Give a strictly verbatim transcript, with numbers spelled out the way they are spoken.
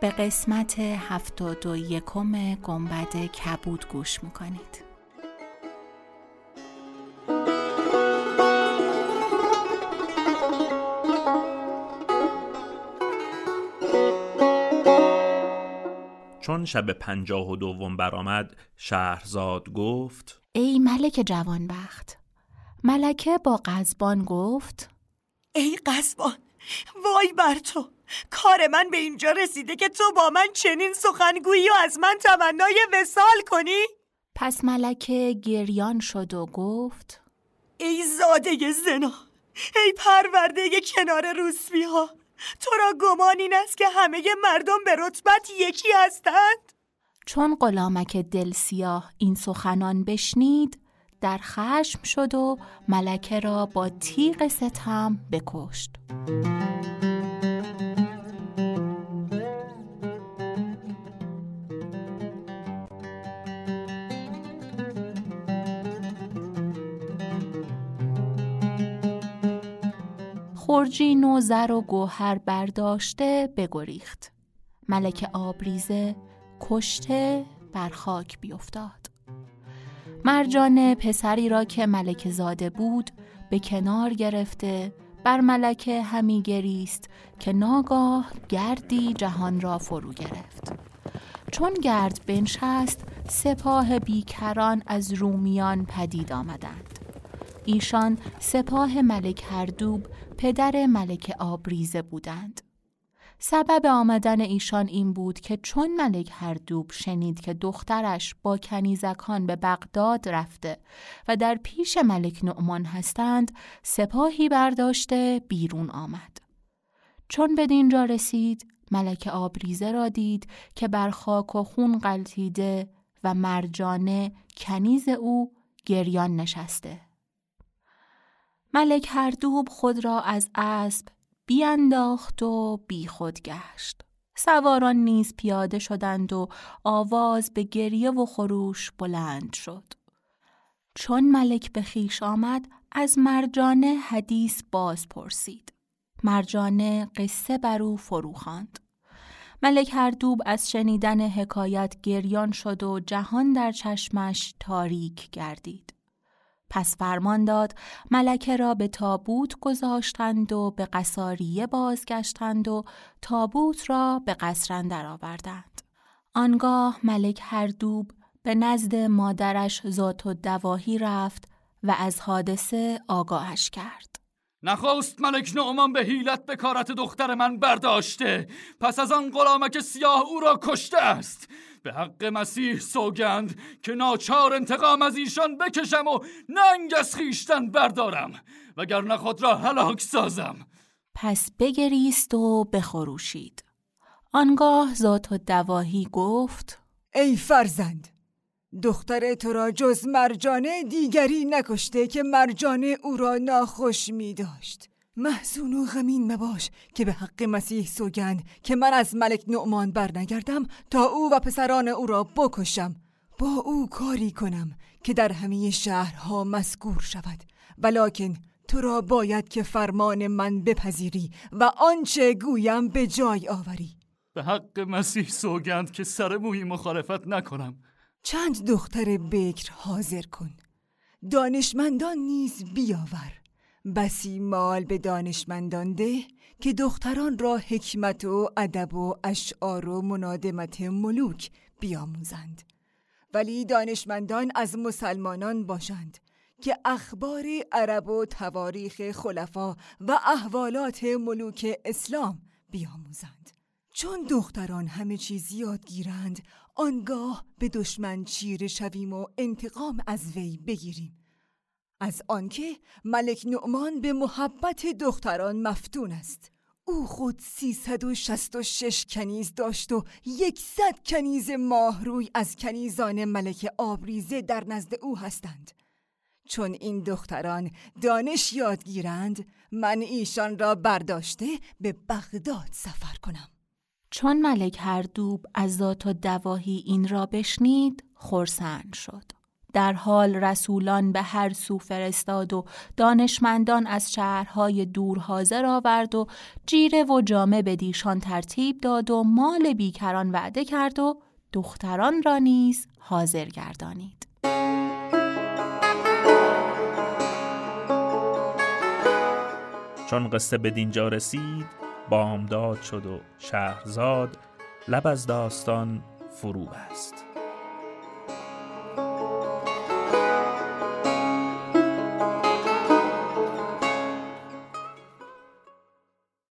به قسمت هفتاد و یکم گنبدکبود گوش میکنید. چون شب پنجاه و دوم برآمد، شهرزاد گفت: ای ملک جوان بخت. ملکه با قزبان گفت: ای قزبان، وای بر تو، کار من به اینجا رسیده که تو با من چنین سخنگویی و از من تمنای وصال کنی؟ پس ملکه گریان شد و گفت: ای زاده زنا، ای پرورده کنار روسبی ها، تو را گمان این است که همه مردم به رتبت یکی هستند؟ چون غلامک دل سیاه این سخنان بشنید، در خشم شد و ملکه را با تیغ ستم بکشت. خورجین و زر و گوهر برداشته بگریخت. ملک آبریزه کشته بر خاک بیفتاد. مرجانه پسری را که ملک زاده بود به کنار گرفته بر ملکه همی گریست که ناگاه گردی جهان را فرو گرفت. چون گرد بنشست، سپاه بیکران از رومیان پدید آمدند. ایشان سپاه ملک حردوب پدر ملک آبریزه بودند. سبب آمدن ایشان این بود که چون ملک حردوب شنید که دخترش با کنیزکان به بغداد رفته و در پیش ملک نعمان هستند، سپاهی برداشته بیرون آمد. چون به دینجا رسید، ملک آبریزه را دید که بر خاک و خون غلتیده و مرجانه کنیز او گریان نشسته. ملک حردوب خود را از اسب بیانداخت و بی خود گشت. سواران نیز پیاده شدند و آواز به گریه و خروش بلند شد. چون ملک به خویش آمد، از مرجانه حدیث باز پرسید. مرجانه قصه بر او فروخواند. ملک حردوب از شنیدن حکایت گریان شد و جهان در چشمش تاریک گردید. پس فرمان داد ملکه را به تابوت گذاشتند و به قصاریه بازگشتند و تابوت را به قصر اندر آوردند. آنگاه ملک حردوب به نزد مادرش ذات الدواهی رفت و از حادثه آگاهش کرد. نخواست ملک نعمان به حیلت بکارت دختر من برداشته، پس از آن غلامک سیاه او را کشته است. به حق مسیح سوگند که ناچار انتقام از ایشان بکشم و ننگ از خویشتن بردارم، وگرنه خود را هلاک سازم. پس بگریست و بخروشید. آنگاه ذات الدواهی گفت: ای فرزند، دختر تو را جز مرجانه دیگری نکشته که مرجانه او را ناخوش می داشت. محزون و غمین مباش که به حق مسیح سوگند که من از ملک نعمان برنگردم تا او و پسران او را بکشم. با او کاری کنم که در همه شهرها مذکور شود، ولکن تو را باید که فرمان من بپذیری و آنچه گویم به جای آوری. به حق مسیح سوگند که سر مویی مخالفت نکنم. چند دختر بکر حاضر کن، دانشمندان نیز بیاور. بسی مال به دانشمندان ده که دختران را حکمت و ادب و اشعار و منادمت ملوک بیاموزند، ولی دانشمندان از مسلمانان باشند که اخبار عرب و تواریخ خلفا و احوالات ملوک اسلام بیاموزند. چون دختران همه چیز یاد گیرند، آنگاه به دشمن چیره شویم و انتقام از وی بگیریم، از آنکه ملک نعمان به محبت دختران مفتون است. او خود سیصد و شصت و شش کنیز داشت و یکصد کنیز ماهروی از کنیزان ملک آبریزه در نزد او هستند. چون این دختران دانش یاد گیرند، من ایشان را برداشته به بغداد سفر کنم. چون ملک حردوب از ذات الدواهی این را بشنید، خرسند شد. در حال رسولان به هر سو فرستاد و دانشمندان از شهرهای دور حاضر آورد و جیره و جامه به دیشان ترتیب داد و مال بیکران وعده کرد و دختران را نیز حاضر گردانید. چون قصه به دینجا رسید، بامداد شد و شهرزاد لب از داستان فرو بست.